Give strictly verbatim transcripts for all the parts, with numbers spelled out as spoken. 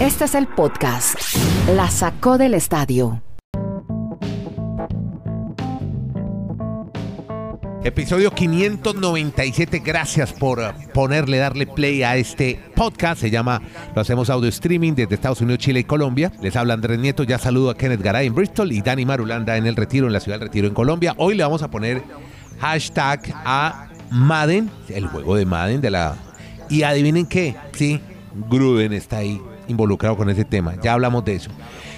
Este es el podcast La Sacó del Estadio. Episodio quinientos noventa y siete, gracias por ponerle, darle play a este podcast. Se llama, lo hacemos audio streaming desde Estados Unidos, Chile y Colombia. Les habla Andrés Nieto, ya saludo a Kenneth Garay en Bristol y Danny Marulanda en El Retiro, en la ciudad del Retiro en Colombia. Hoy le vamos a poner hashtag a Madden, el juego de Madden de la... Y adivinen qué, sí, Gruden está ahí involucrado con ese tema, ya hablamos de eso.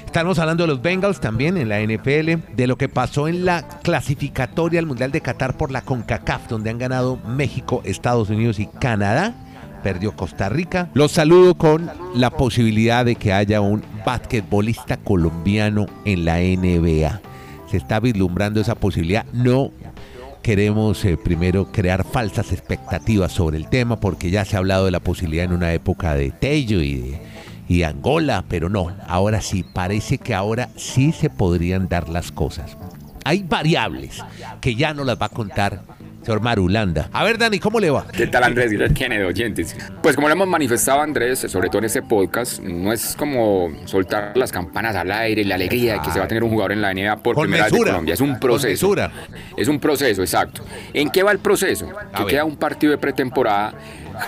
Estamos hablando de los Bengals también en la N F L, de lo que pasó en la clasificatoria al Mundial de Qatar por la CONCACAF, donde han ganado México, Estados Unidos y Canadá. Perdió Costa Rica. Los saludo con la posibilidad de que haya un basquetbolista colombiano en la N B A. Se está vislumbrando esa posibilidad. No queremos eh, primero crear falsas expectativas sobre el tema, porque ya se ha hablado de la posibilidad en una época de Tello y de... y Angola, pero no, ahora sí, parece que ahora sí se podrían dar las cosas. Hay variables que ya no las va a contar señor Marulanda. A ver, Dani, ¿cómo le va? ¿Qué tal, Andrés? Kenneth, oyentes. Pues como lo hemos manifestado, Andrés, sobre todo en este podcast, no es como soltar las campanas al aire, la alegría de que se va a tener un jugador en la N B A por con primera mesura, vez en Colombia. Es un proceso. Es un proceso, exacto. ¿En qué va el proceso? Que queda un partido de pretemporada.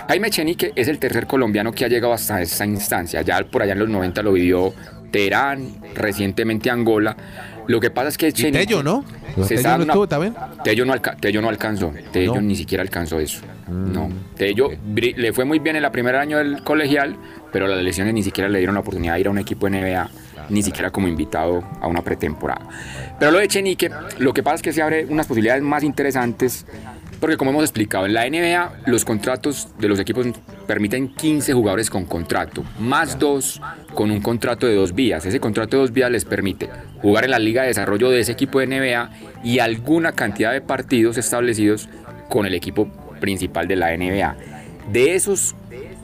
Jaime Echenique es el tercer colombiano que ha llegado hasta esa instancia. Ya por allá en los noventa lo vivió Teherán, recientemente Angola. Lo que pasa es que Echenique... Tello, ¿no? Se Tello, no estuvo, una... Tello, no alca... Tello no alcanzó. Tello no. Ni siquiera alcanzó eso. Mm. No. Tello okay. Le fue muy bien en el primer año del colegial, pero las lesiones ni siquiera le dieron la oportunidad de ir a un equipo N B A, ni siquiera como invitado a una pretemporada. Pero lo de Echenique, lo que pasa es que se abre unas posibilidades más interesantes. Porque como hemos explicado, en la N B A los contratos de los equipos permiten quince jugadores con contrato, más dos con un contrato de dos vías. Ese contrato de dos vías les permite jugar en la liga de desarrollo de ese equipo de N B A y alguna cantidad de partidos establecidos con el equipo principal de la N B A. De esos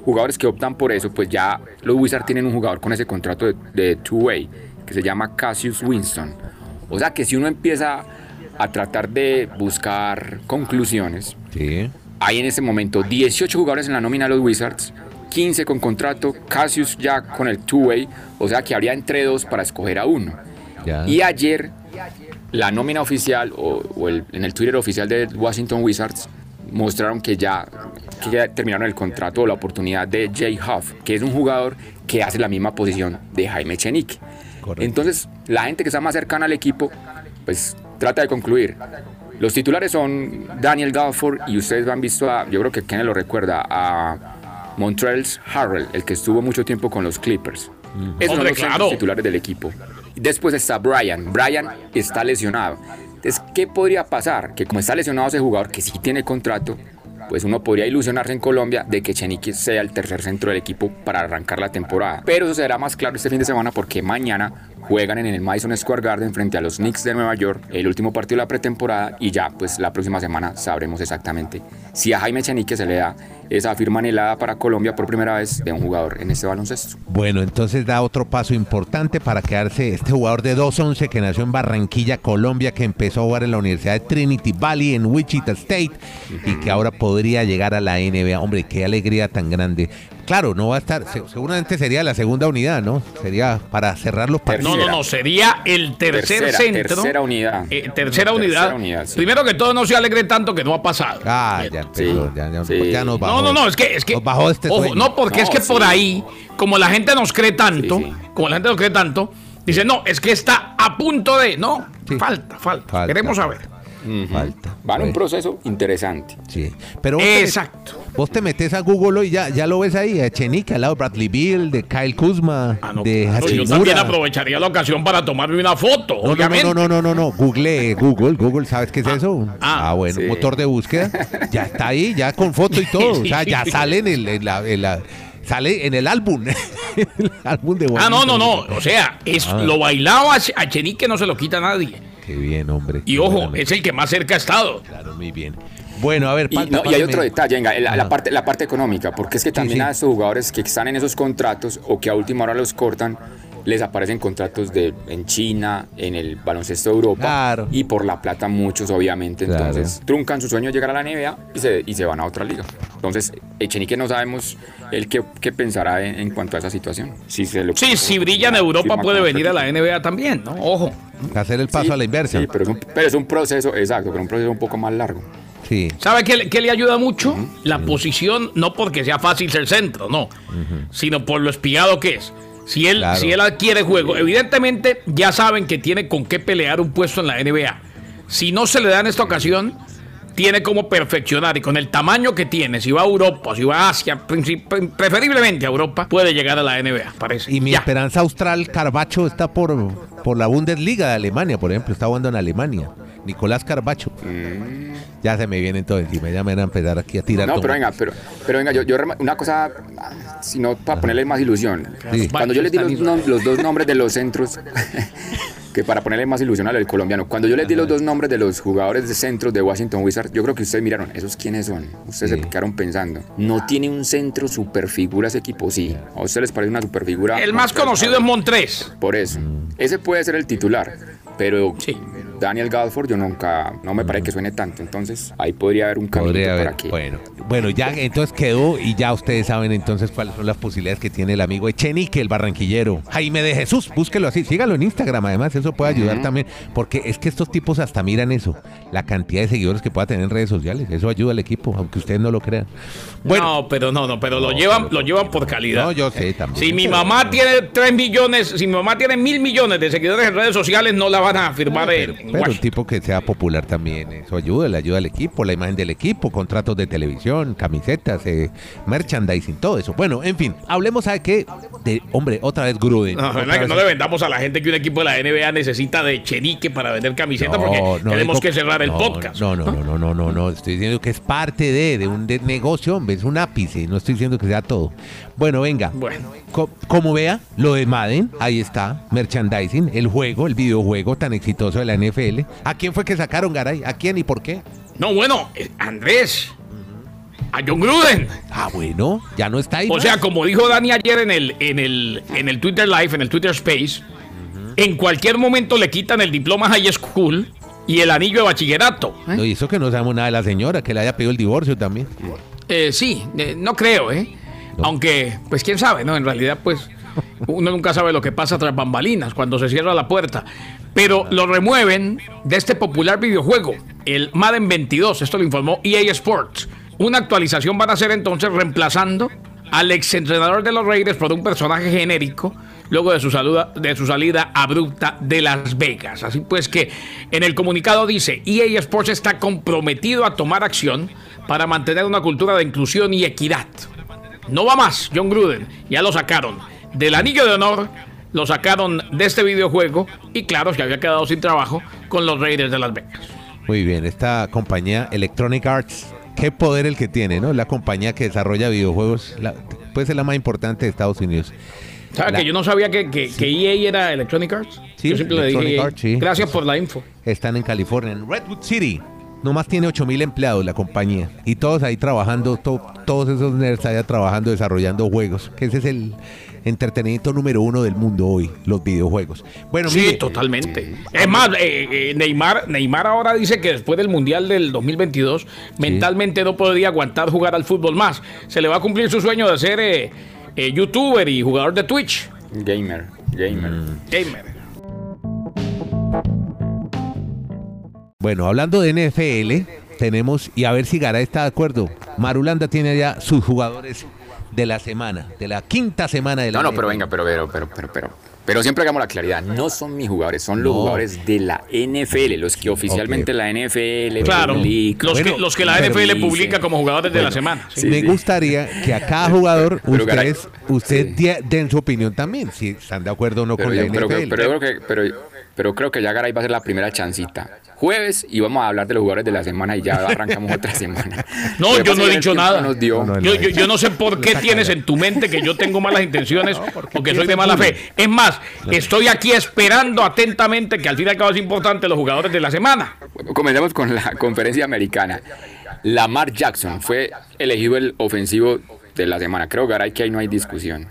jugadores que optan por eso, pues ya los Wizards tienen un jugador con ese contrato de, de two-way, que se llama Cassius Winston. O sea que si uno empieza... a tratar de buscar conclusiones. Sí. Hay en este momento dieciocho jugadores en la nómina de los Wizards, quince con contrato, Cassius ya con el two-way, o sea que habría entre dos para escoger a uno. Ya. Y ayer, la nómina oficial, o, o el, en el Twitter oficial de Washington Wizards, mostraron que ya, que ya terminaron el contrato o la oportunidad de Jay Huff, que es un jugador que hace la misma posición de Jaime Echenique. Correcto. Entonces, la gente que está más cercana al equipo, pues... trata de concluir. Los titulares son Daniel Galford y ustedes han visto a, yo creo que Kenneth lo recuerda, a Montrells Harrell, el que estuvo mucho tiempo con los Clippers. Mm-hmm. Esos son los claro. titulares del equipo. Después está Brian. Brian está lesionado. Entonces, ¿qué podría pasar? Que como está lesionado ese jugador que sí tiene contrato, pues uno podría ilusionarse en Colombia de que Echenique sea el tercer centro del equipo para arrancar la temporada. Pero eso será más claro este fin de semana porque mañana juegan en el Madison Square Garden frente a los Knicks de Nueva York, el último partido de la pretemporada, y ya pues la próxima semana sabremos exactamente si a Jaime Echenique se le da esa firma anhelada para Colombia por primera vez de un jugador en este baloncesto. Bueno, entonces da otro paso importante para quedarse este jugador de dos once que nació en Barranquilla, Colombia, que empezó a jugar en la Universidad de Trinity Valley en Wichita State uh-huh. y que ahora podría llegar a la N B A. Hombre, qué alegría tan grande. Claro, no va a estar, seguramente sería la segunda unidad, ¿no? Sería para cerrar los partidos. No, no, no, sería el tercer tercera, centro. Tercera unidad. Eh, tercera unidad. Tercera unidad sí. Primero que todo, no se alegre tanto que no ha pasado. Ah, ya, sí, ya, ya, sí. ya nos bajó. No, no, no, es que, es que nos bajó este ojo, no, porque no, es que sí. por ahí, como la gente nos cree tanto, sí, sí. como la gente nos cree tanto, dice, no, es que está a punto de, no, sí. falta, falta, falta, queremos saber. Uh-huh. Falta. Van a un proceso interesante. Sí. Pero vos Exacto. Te metes, vos te metes a Google y ya, ya lo ves ahí, a Echenique, al lado de Bradley Beal, de Kyle Kuzma, ah, no, de claro, Hachimura. Yo también aprovecharía la ocasión para tomarme una foto, no, obviamente. No, no, no, no, no, no. Google, Google, Google, ¿sabes qué es ah, eso? Ah, ah bueno, sí. motor de búsqueda. Ya está ahí, ya con foto y todo. O sea, ya sale en, el, en la... En la sale en el álbum. el álbum de ah, no, no, no. O sea, es, ah. lo bailado a Echenique no se lo quita a nadie. Qué bien, hombre. Y ojo, bueno, es el que más cerca ha estado. Claro, muy bien. Bueno, a ver, Panta, y, no, y hay otro detalle, venga, la, la, parte, la parte económica, porque es que también sí, sí. a esos jugadores que están en esos contratos o que a última hora los cortan, les aparecen contratos de, en China, en el baloncesto de Europa, claro, y por la plata muchos, obviamente, claro, entonces truncan su sueño de llegar a la N B A y se, y se van a otra liga. Entonces, Echenique no sabemos él qué, qué pensará en, en cuanto a esa situación. Si se lo, sí, si brilla en Europa puede venir a la N B A también, ¿no? Ojo. Hacer el paso, sí, a la inversa. Sí, pero es un, pero es un proceso, exacto, pero un proceso un poco más largo. Sí. ¿Sabe qué, qué le ayuda mucho? Uh-huh. La uh-huh. posición, no porque sea fácil ser centro, no, uh-huh. sino por lo espigado que es. Si él, claro. si él adquiere juego, evidentemente ya saben que tiene con qué pelear un puesto en la N B A. Si no se le da en esta ocasión, tiene como perfeccionar, y con el tamaño que tiene, si va a Europa, si va a Asia, preferiblemente a Europa, puede llegar a la N B A, parece. Y mi ya. esperanza austral, Carbacho, está por, por la Bundesliga de Alemania, por ejemplo, está jugando en Alemania. Nicolás Carbacho. Mm. Ya se me vienen todos encima, ya me van a empezar aquí a tirar. No, todo. pero venga, pero, pero venga, yo, yo una cosa, sino para ponerle más ilusión. Sí. Cuando yo les di los, nom- los dos nombres de los centros, que para ponerle más ilusión al colombiano, cuando yo les di los dos nombres de los jugadores de centros de Washington Wizards, yo creo que ustedes miraron, ¿esos quiénes son? Ustedes sí. se picaron pensando, no tiene un centro superfigura ese equipo, sí. ¿A ustedes les parece una superfigura? El más conocido es Montrells. Por eso, ese puede ser el titular, pero... Sí. Daniel Galford, yo nunca, no me parece que suene tanto, entonces ahí podría haber un cambio para aquí. Bueno, bueno, ya entonces quedó, y ya ustedes saben entonces cuáles son las posibilidades que tiene el amigo Echenique, el barranquillero Jaime de Jesús, búsquelo así, sígalo en Instagram, además eso puede ayudar uh-huh. también, porque es que estos tipos hasta miran eso, la cantidad de seguidores que pueda tener en redes sociales, eso ayuda al equipo, aunque ustedes no lo crean. Bueno, no, pero no, no, pero lo no, llevan, pero lo llevan por calidad. No, yo sé también. Si mi mamá no. tiene tres millones, si mi mamá tiene mil millones de seguidores en redes sociales, no la van a firmar no, él. Pero un tipo que sea popular también, eso ayuda, le ayuda al equipo, la imagen del equipo, contratos de televisión, camisetas, eh, merchandising, todo eso. Bueno, en fin, hablemos a qué, de, hombre, otra vez Gruden. No, otra vez que no le vendamos a la gente que un equipo de la N B A necesita de Echenique para vender camisetas, no, porque no, tenemos digo, que cerrar el no, podcast. No, no, no, no, no, no, no, estoy diciendo que es parte de, de un de negocio, hombre, es un ápice, no estoy diciendo que sea todo. Bueno, venga, bueno. Co- como vea, lo de Madden, ahí está, merchandising, el juego, el videojuego tan exitoso de la N B A. N F L. ¿A quién fue que sacaron, Garay? ¿A quién y por qué? No, bueno, Andrés, a John Gruden. Ah, bueno, ya no está ahí. O más. sea, como dijo Dani ayer en el, en el, en el Twitter Live, en el Twitter Space, uh-huh. en cualquier momento le quitan el diploma high school y el anillo de bachillerato. ¿Eh? No, y eso que no sabemos nada de la señora, que le haya pedido el divorcio también. Eh, sí, eh, no creo, ¿eh? No. Aunque, pues quién sabe, ¿no? En realidad, pues... Uno nunca sabe lo que pasa tras bambalinas cuando se cierra la puerta. Pero lo remueven de este popular videojuego, el Madden veintidós. Esto lo informó E A Sports. Una actualización van a hacer entonces reemplazando al exentrenador de los Raiders por un personaje genérico luego de su, saluda, de su salida abrupta de Las Vegas. Así pues que en el comunicado dice: E A Sports está comprometido a tomar acción para mantener una cultura de inclusión y equidad. No va más, John Gruden. Ya lo sacaron del anillo de honor, lo sacaron de este videojuego y claro, se había quedado sin trabajo con los Raiders de Las Vegas. Muy bien, esta compañía Electronic Arts, qué poder el que tiene, ¿no? La compañía que desarrolla videojuegos, la, puede ser la más importante de Estados Unidos. ¿Sabes que yo no sabía que, que, sí. que E A era Electronic Arts? Sí, yo siempre Electronic le dije Arts, sí. Gracias por la info. Están en California, en Redwood City. Nomás tiene ocho mil empleados la compañía y todos ahí trabajando, to, todos esos nerds allá trabajando, desarrollando juegos, que ese es el entretenimiento número uno del mundo hoy, los videojuegos. Bueno, sí, mire, totalmente. Es más, eh, eh, Neymar, Neymar ahora dice que después del Mundial del dos mil veintidós, sí. mentalmente no podría aguantar jugar al fútbol más. Se le va a cumplir su sueño de ser eh, eh, youtuber y jugador de Twitch. Gamer, gamer, mm. gamer. Bueno, hablando de N F L, tenemos, y a ver si Garay está de acuerdo, Marulanda tiene ya sus jugadores de la semana, de la quinta semana de la No, no, N F L. Pero venga, pero, pero, pero, pero, pero, pero siempre hagamos la claridad, no son mis jugadores, son los no. jugadores de la N F L, los que oficialmente okay. la N F L claro. publica. Los, bueno, que, los que la N F L dice. publica como jugadores bueno, de la semana. Sí, me sí. gustaría que a cada jugador ustedes, ustedes sí. den su opinión también, si están de acuerdo o no pero con yo, la N F L. Pero, pero yo creo que... Pero, Pero creo que ya Garay va a ser la primera chancita. Jueves y vamos a hablar de los jugadores de la semana y ya arrancamos otra semana. No, yo no he dicho nada. No, no, yo, yo, yo no sé por qué tienes en tu mente que yo tengo malas intenciones no, porque o que soy de mala fe. Es más, estoy aquí esperando atentamente que al fin y al cabo es importante los jugadores de la semana. Comencemos con la conferencia americana. Lamar Jackson fue elegido el ofensivo de la semana. Creo, Garay, que ahí no hay discusión.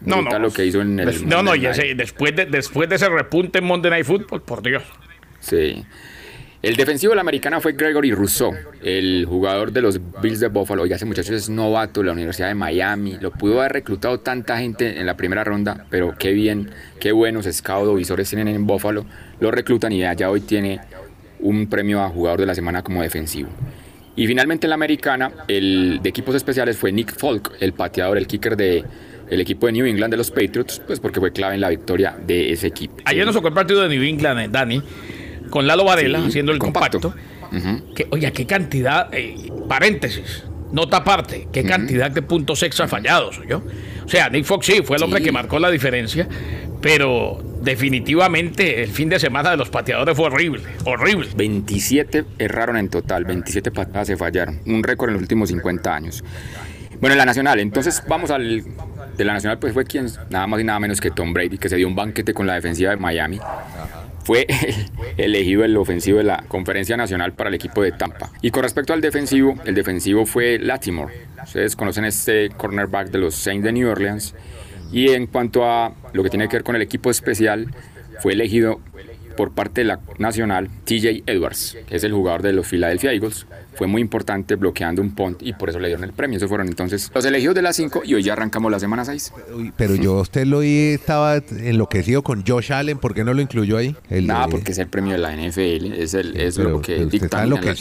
No, no. Lo que hizo en el no, no, y ese, después, de, después de ese repunte en Monday Night Football, por Dios. Sí. El defensivo de la americana fue Gregory Rousseau, el jugador de los Bills de Buffalo. Oiga, ese muchacho es novato de la Universidad de Miami. Lo pudo haber reclutado tanta gente en la primera ronda, pero qué bien, qué buenos scouts, visores tienen en Buffalo. Lo reclutan y ya hoy tiene un premio a jugador de la semana como defensivo. Y finalmente en la americana, el de equipos especiales fue Nick Folk, el pateador, el kicker de... el equipo de New England de los Patriots, pues porque fue clave en la victoria de ese equipo. Ayer nos tocó el partido de New England, eh, Dani, con Lalo Varela, sí, haciendo el compacto. compacto. Uh-huh. Que, oye, qué cantidad, eh, paréntesis, nota aparte, qué uh-huh. cantidad de puntos extra fallados, ¿oyó? O sea, Nick Fox sí fue el sí. hombre que marcó la diferencia, pero definitivamente el fin de semana de los pateadores fue horrible, horrible. veintisiete erraron en total, veintisiete patadas se fallaron, un récord en los últimos cincuenta años. Bueno, en la nacional, entonces vamos al... de la nacional, pues fue quien, nada más y nada menos que Tom Brady, que se dio un banquete con la defensiva de Miami. Fue elegido el ofensivo de la Conferencia Nacional para el equipo de Tampa. Y con respecto al defensivo, el defensivo fue Latimore. Ustedes conocen este cornerback de los Saints de New Orleans. Y en cuanto a lo que tiene que ver con el equipo especial, fue elegido por parte de la nacional T J Edwards, que es el jugador de los Philadelphia Eagles. Fue muy importante bloqueando un punt y por eso le dieron el premio. Esos fueron entonces los elegidos de las cinco y hoy ya arrancamos la semana seis. Pero yo usted lo oí, estaba enloquecido con Josh Allen, ¿por qué no lo incluyó ahí? El, Nada, eh, porque es el premio de la N F L, es, el, es pero, lo que dicta. Lo que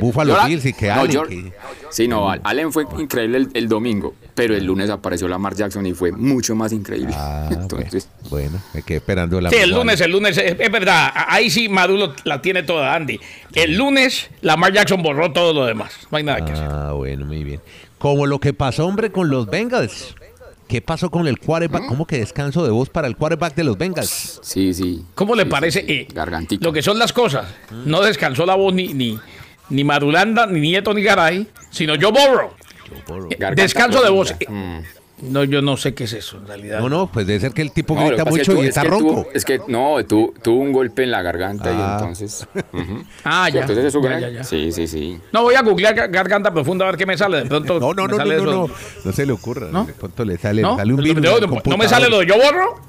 Buffalo Bills y que no, Allen. Yo, que... Sí, no, Allen fue increíble el, el domingo, pero el lunes apareció Lamar Jackson y fue mucho más increíble. Ah, entonces, bueno, bueno, me quedé esperando la. Sí, el lunes, el lunes, es, es verdad, ahí sí Maduro la tiene toda, Andy. El lunes Lamar Jackson borró todo. Todo lo demás, no hay nada ah, que hacer. Ah, bueno, muy bien. Como lo que pasó, hombre, con los Bengals. ¿Qué pasó con el quarterback? ¿Mm? ¿Cómo que descanso de voz para el quarterback de los Bengals? Sí, sí. ¿Cómo le sí, parece? Sí, sí. Eh, Gargantito. Lo que son las cosas. ¿Mm? No descansó la voz ni, ni, ni Marulanda, ni Nieto, ni Garay, sino Joe Burrow. Joe Burrow. Eh, descanso de voz. Eh, mm. No, yo no sé qué es eso en realidad. No, no, pues debe ser que el tipo no, grita mucho tú, y está ronco. Tú, es que no, tú, tuvo un golpe en la garganta ah. y entonces. Uh-huh. Ah, ya. Entonces eso ya, ya, ya. Sí, sí, sí. No, voy a googlear garganta profunda a ver qué me sale. De pronto. No, no, no, no, no, no. No se le ocurra. ¿No? De pronto le sale, ¿no? Sale un virus. No, no, no me sale lo de yo borro.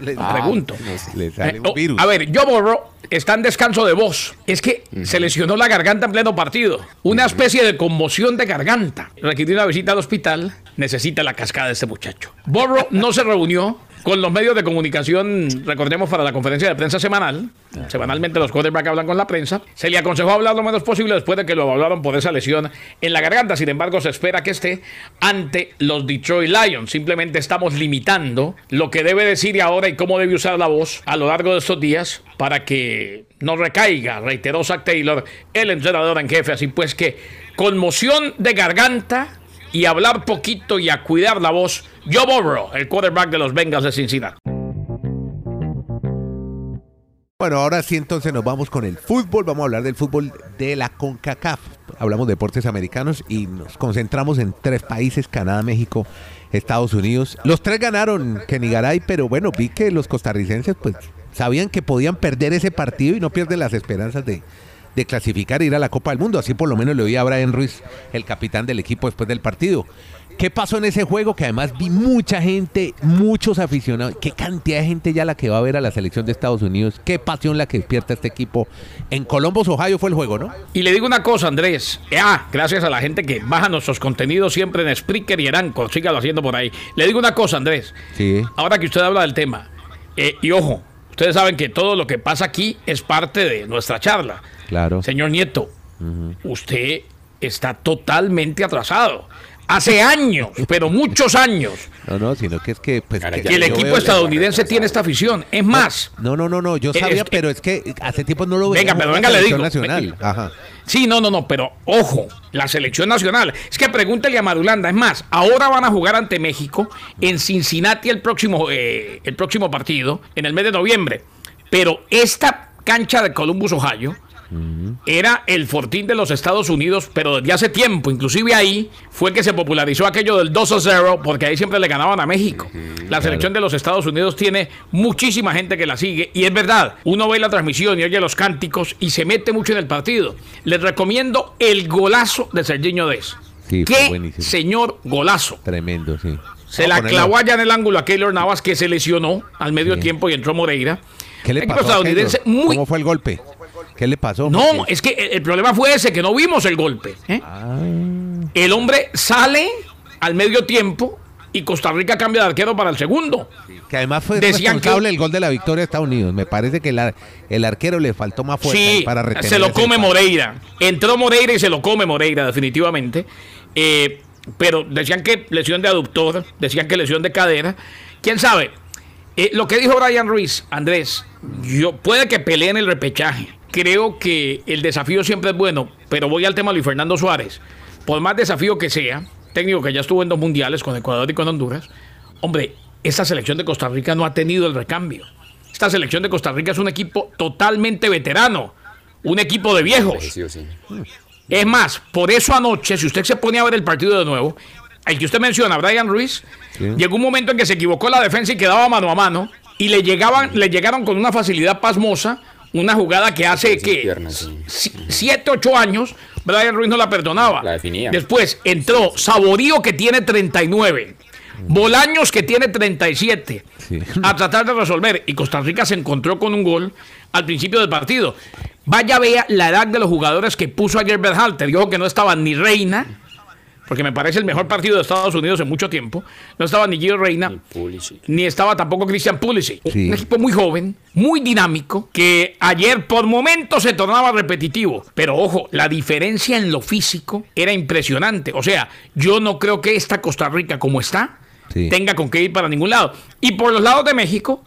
Le ah, pregunto. No sé. Le sale un virus. A ver, yo borro. Está en descanso de voz. Es que uh-huh. se lesionó la garganta en pleno partido. Una especie de conmoción de garganta. Requirió una visita al hospital. Necesita la cascada de este muchacho. Burrow no se reunió con los medios de comunicación, recordemos, para la conferencia de prensa semanal. Semanalmente los quarterbacks hablan con la prensa. Se le aconsejó hablar lo menos posible después de que lo evaluaron por esa lesión en la garganta. Sin embargo, se espera que esté ante los Detroit Lions. Simplemente estamos limitando lo que debe decir ahora y cómo debe usar la voz a lo largo de estos días para que no recaiga, reiteró Zach Taylor, el entrenador en jefe. Así pues que conmoción de garganta y hablar poquito y a cuidar la voz. Joe Burrow, el quarterback de los Bengals de Cincinnati. Bueno, ahora sí entonces nos vamos con el fútbol. Vamos a hablar del fútbol de la CONCACAF. Hablamos de deportes americanos y nos concentramos en tres países: Canadá, México, Estados Unidos. Los tres ganaron, Kenneth Garay, pero bueno, vi que los costarricenses pues sabían que podían perder ese partido y no pierden las esperanzas de... de clasificar e ir a la Copa del Mundo. Así por lo menos le oí a Brian Ruiz, el capitán del equipo, después del partido. ¿Qué pasó en ese juego? Que además vi mucha gente, muchos aficionados. Qué cantidad de gente ya la que va a ver a la selección de Estados Unidos. Qué pasión la que despierta este equipo. En Columbus, Ohio fue el juego, ¿no? Y le digo una cosa, Andrés. Ah, gracias a la gente que baja nuestros contenidos siempre en Spreaker y en Anchor. Sígalo haciendo por ahí. Le digo una cosa, Andrés. Sí. Ahora que usted habla del tema. Eh, y ojo, ustedes saben que todo lo que pasa aquí es parte de nuestra charla. Claro. Señor Nieto, uh-huh. usted está totalmente atrasado. Hace años, pero muchos años. No, no, sino que es que... Pues, que el equipo estadounidense tiene esta afición. Es más... No, no, no, no yo sabía, es, pero es que hace tiempo no lo veía. Venga, pero venga, le digo. Nacional. Ajá. Sí, no, no, no, pero ojo, la selección nacional. Es que pregúntele a Marulanda. Es más, ahora van a jugar ante México en Cincinnati el próximo, eh, el próximo partido, en el mes de noviembre. Pero esta cancha de Columbus, Ohio... era el fortín de los Estados Unidos, pero desde hace tiempo, inclusive ahí fue que se popularizó aquello del dos a cero, porque ahí siempre le ganaban a México. Uh-huh, la selección claro. de los Estados Unidos tiene muchísima gente que la sigue, y es verdad, uno ve la transmisión y oye los cánticos y se mete mucho en el partido. Les recomiendo el golazo de Serginho Dez. Sí, qué señor golazo. Tremendo, sí. Se la ponerlo. Clavó allá en el ángulo a Keylor Navas, que se lesionó al medio Bien. tiempo y entró Moreira. ¿Qué le pasó a Keylor? Muy... ¿Cómo fue el golpe? ¿Qué le pasó? No, es que el problema fue ese, que no vimos el golpe. ¿eh? Ah. El hombre sale al medio tiempo y Costa Rica cambia de arquero para el segundo. Que además fue Decían responsable que... el gol de la victoria de Estados Unidos. Me parece que la, el arquero le faltó más fuerza sí, para retener. Se lo come Moreira. Entró Moreira y se lo come Moreira, definitivamente. Eh, pero decían que lesión de aductor, decían que lesión de cadera. ¿Quién sabe? Eh, lo que dijo Brian Ruiz, Andrés, yo puede que peleen el repechaje. Creo que el desafío siempre es bueno, pero voy al tema de Luis Fernando Suárez. Por más desafío que sea, técnico que ya estuvo en dos mundiales con Ecuador y con Honduras, hombre, esta selección de Costa Rica no ha tenido el recambio. Esta selección de Costa Rica es un equipo totalmente veterano, un equipo de viejos. Sí, sí, sí. Es más, por eso anoche, si usted se pone a ver el partido de nuevo, el que usted menciona, Brian Ruiz, sí. llegó un momento en que se equivocó la defensa y quedaba mano a mano, y le llegaban, le llegaron con una facilidad pasmosa, una jugada que hace que siete, ocho años Brian Ruiz no la perdonaba. La definía. Después entró Saborío, que tiene treinta y nueve, Bolaños, que tiene treinta y siete, sí. a tratar de resolver, y Costa Rica se encontró con un gol al principio del partido. Vaya, vea la edad de los jugadores que puso ayer Berhalter. Dijo que no estaba ni Reina, porque me parece el mejor partido de Estados Unidos en mucho tiempo. No estaba ni Gio Reina, ni estaba tampoco Christian Pulisic. Sí. Un equipo muy joven, muy dinámico, que ayer por momentos se tornaba repetitivo. Pero ojo, la diferencia en lo físico era impresionante. O sea, yo no creo que esta Costa Rica como está, sí. tenga con qué ir para ningún lado. Y por los lados de México,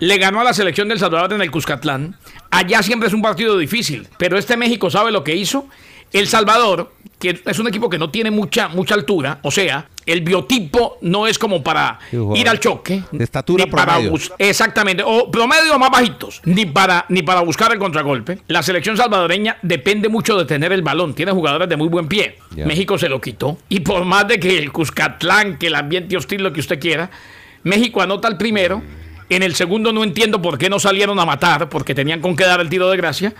le ganó a la selección del Salvador en el Cuscatlán. Allá siempre es un partido difícil, pero este México sabe lo que hizo. El Salvador, que es un equipo que no tiene mucha mucha altura, o sea, el biotipo no es como para ir al choque. De estatura promedio. Exactamente, o promedio más bajitos, ni para, ni para buscar el contragolpe. La selección salvadoreña depende mucho de tener el balón, tiene jugadores de muy buen pie. Yeah. México se lo quitó, y por más de que el Cuscatlán, que el ambiente hostil, lo que usted quiera, México anota el primero. En el segundo no entiendo por qué no salieron a matar, porque tenían con qué dar el tiro de gracia.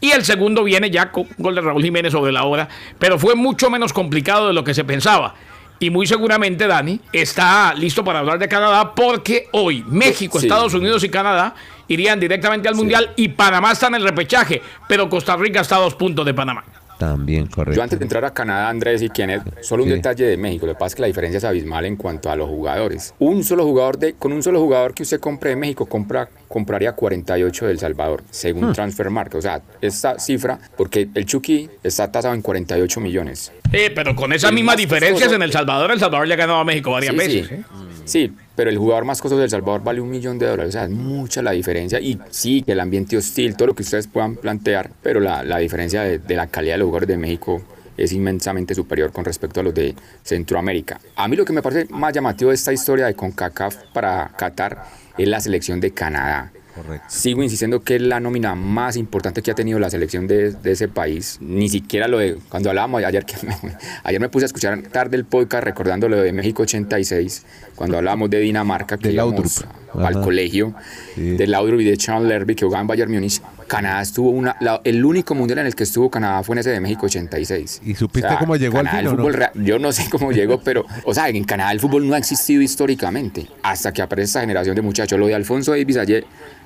Y el segundo viene ya con gol de Raúl Jiménez sobre la hora, pero fue mucho menos complicado de lo que se pensaba. Y muy seguramente, Dani, está listo para hablar de Canadá, porque hoy México, sí. Estados Unidos y Canadá irían directamente al Mundial, sí. y Panamá está en el repechaje, pero Costa Rica está a dos puntos de Panamá. También, correcto. Yo antes de entrar a Canadá, Andrés y Kenneth, solo un sí. detalle de México. Lo que pasa es que la diferencia es abismal en cuanto a los jugadores. Un solo jugador de, con un solo jugador que usted compre de México, compra, compraría cuarenta y ocho de El Salvador, según hmm. Transfermarkt. O sea, esta cifra, porque el Chucky está tasado en cuarenta y ocho millones. Eh, pero con esas el mismas diferencias costoso, en El Salvador, El Salvador le ha ganado a México varias sí, veces. Sí. ¿eh? Sí, pero el jugador más costoso de El Salvador vale un millón de dólares. O sea, es mucha la diferencia. Y sí, que el ambiente hostil, todo lo que ustedes puedan plantear, pero la, la diferencia de, de la calidad de los jugadores de México es inmensamente superior con respecto a los de Centroamérica. A mí lo que me parece más llamativo de esta historia de CONCACAF para Qatar es la selección de Canadá. Correcto. Sigo insistiendo que es la nómina más importante que ha tenido la selección de, de ese país. Ni siquiera lo de, cuando hablábamos ayer, que me, ayer me puse a escuchar tarde el podcast recordando lo de México ochenta y seis, cuando hablábamos de Dinamarca, que íbamos al colegio, sí. de Laudrup y de Sean Lerby, que jugaban Bayern Múnich. Canadá estuvo una, la, el único mundial en el que estuvo Canadá fue en ese de México ochenta y seis. ¿Y supiste o sea, cómo llegó Canadá, al final, el fútbol, no? Yo no sé cómo llegó, pero o sea, en Canadá el fútbol no ha existido históricamente hasta que aparece esa generación de muchachos. Lo de Alfonso Davies ayer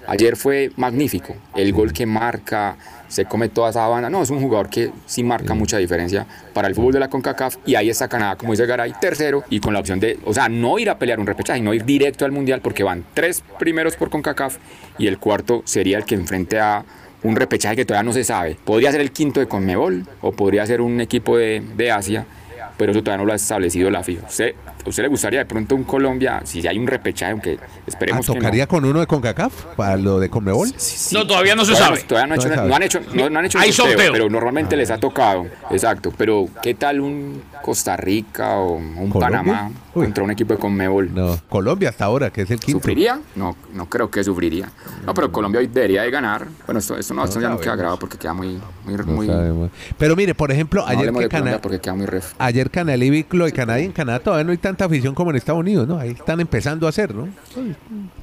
Ayer fue magnífico, el gol que marca, se come toda esa banda. No, es un jugador que sí marca mucha diferencia para el fútbol de la CONCACAF, y ahí está Canadá, como dice Garay, tercero, y con la opción de, o sea, no ir a pelear un repechaje, no ir directo al Mundial, porque van tres primeros por CONCACAF y el cuarto sería el que enfrente a un repechaje que todavía no se sabe. Podría ser el quinto de Conmebol o podría ser un equipo de, de Asia, pero eso todavía no lo ha establecido la FIFA. ¿Usted, ¿A usted le gustaría de pronto un Colombia, si hay un repechaje, aunque esperemos ah, que no? ¿Tocaría con uno de CONCACAF para lo de Conmebol? Sí, sí, sí. No, todavía no se todavía, sabe. Todavía no, todavía hecho, no han hecho, no, no han hecho un sorteo, sorteo, pero normalmente ah, les ha tocado. Exacto, pero ¿qué tal un Costa Rica o un ¿Colombia? Panamá Uy. contra un equipo de Conmebol? No, Colombia hasta ahora, que es el quinto. ¿Sufriría? No, no creo que sufriría. No, pero Colombia hoy debería de ganar. Bueno, esto, esto, no, no esto ya no queda grabado porque queda muy... muy, no muy pero mire, por ejemplo, no ayer que Canadá... porque queda muy ref. Ayer Canadá y Viclo y Canadá, y en Canadá todavía no hay tanta afición como en Estados Unidos, ¿no? Ahí están empezando a hacer, ¿no?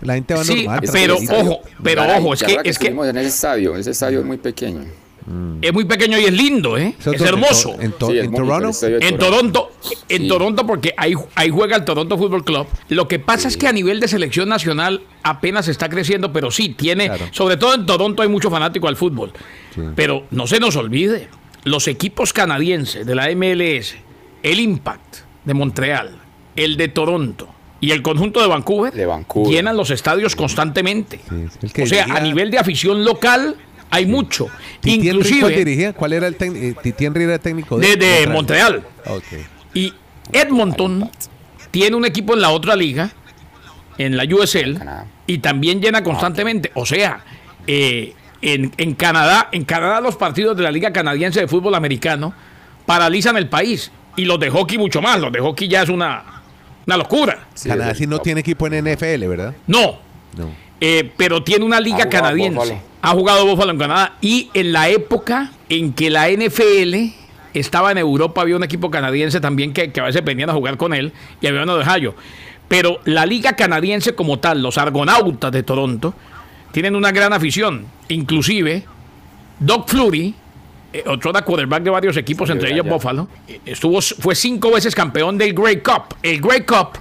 La gente va sí, normal. Pero ojo, pero ojo, es que, es que... en el estadio, ese estadio es muy pequeño. Mm. Es muy pequeño y es lindo, ¿eh? Es hermoso. En, to sí, en, Toronto. en Toronto, en sí. Toronto, porque ahí, ahí juega el Toronto Football Club. Lo que pasa sí. es que a nivel de selección nacional apenas está creciendo, pero sí tiene, claro. sobre todo en Toronto hay mucho fanático al fútbol. Sí. Pero no se nos olvide, los equipos canadienses de la M L S, el Impact de Montreal, el de Toronto y el conjunto de Vancouver, de Vancouver. llenan los estadios constantemente. Sí, es que o sea, diría... a nivel de afición local... Hay mucho. ¿Titien Inclusive, Rico dirigía? ¿Cuál era el técnico? ¿Titien Rico era el técnico? De, de, de Montreal. Okay. Y Edmonton tiene un equipo en la otra liga, en la U S L, y también llena constantemente. O sea, eh, en, en Canadá, en Canadá los partidos de la Liga Canadiense de Fútbol Americano paralizan el país. Y los de hockey mucho más. Los de hockey ya es una, una locura. Sí, Canadá sí no tiene equipo en N F L, ¿verdad? No. No. Eh, pero tiene una liga canadiense. Ha jugado Buffalo en Canadá. Y en la época en que la N F L estaba en Europa, había un equipo canadiense también que, que a veces venían a jugar con él y había uno de Ohio. Pero la liga canadiense como tal, los Argonautas de Toronto, tienen una gran afición. Inclusive, Doug Fleury, eh, otro de quarterback de varios equipos, sí, entre ellos ya. Buffalo, estuvo, fue cinco veces campeón del Grey Cup. El Grey Cup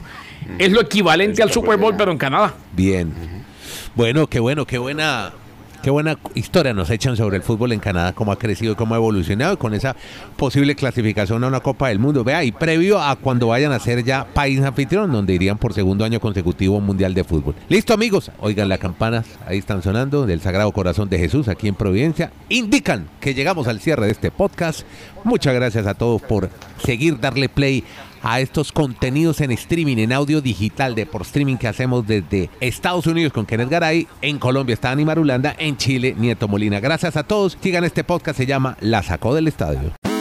mm. es lo equivalente es al Super Bowl, pero en Canadá. Bien. Uh-huh. Bueno, qué bueno, qué buena, qué buena historia nos echan sobre el fútbol en Canadá, cómo ha crecido, cómo ha evolucionado con esa posible clasificación a una Copa del Mundo. Vea, y previo a cuando vayan a ser ya país anfitrión, donde irían por segundo año consecutivo Mundial de Fútbol. Listo, amigos, oigan las campanas, ahí están sonando, del Sagrado Corazón de Jesús, aquí en Providencia, indican que llegamos al cierre de este podcast. Muchas gracias a todos por seguir, darle play a estos contenidos en streaming, en audio digital, de por streaming que hacemos desde Estados Unidos con Kenneth Garay, en Colombia está Danny Marulanda, en Chile Nieto Molina. Gracias a todos, sigan este podcast, se llama La Sacó del Estadio.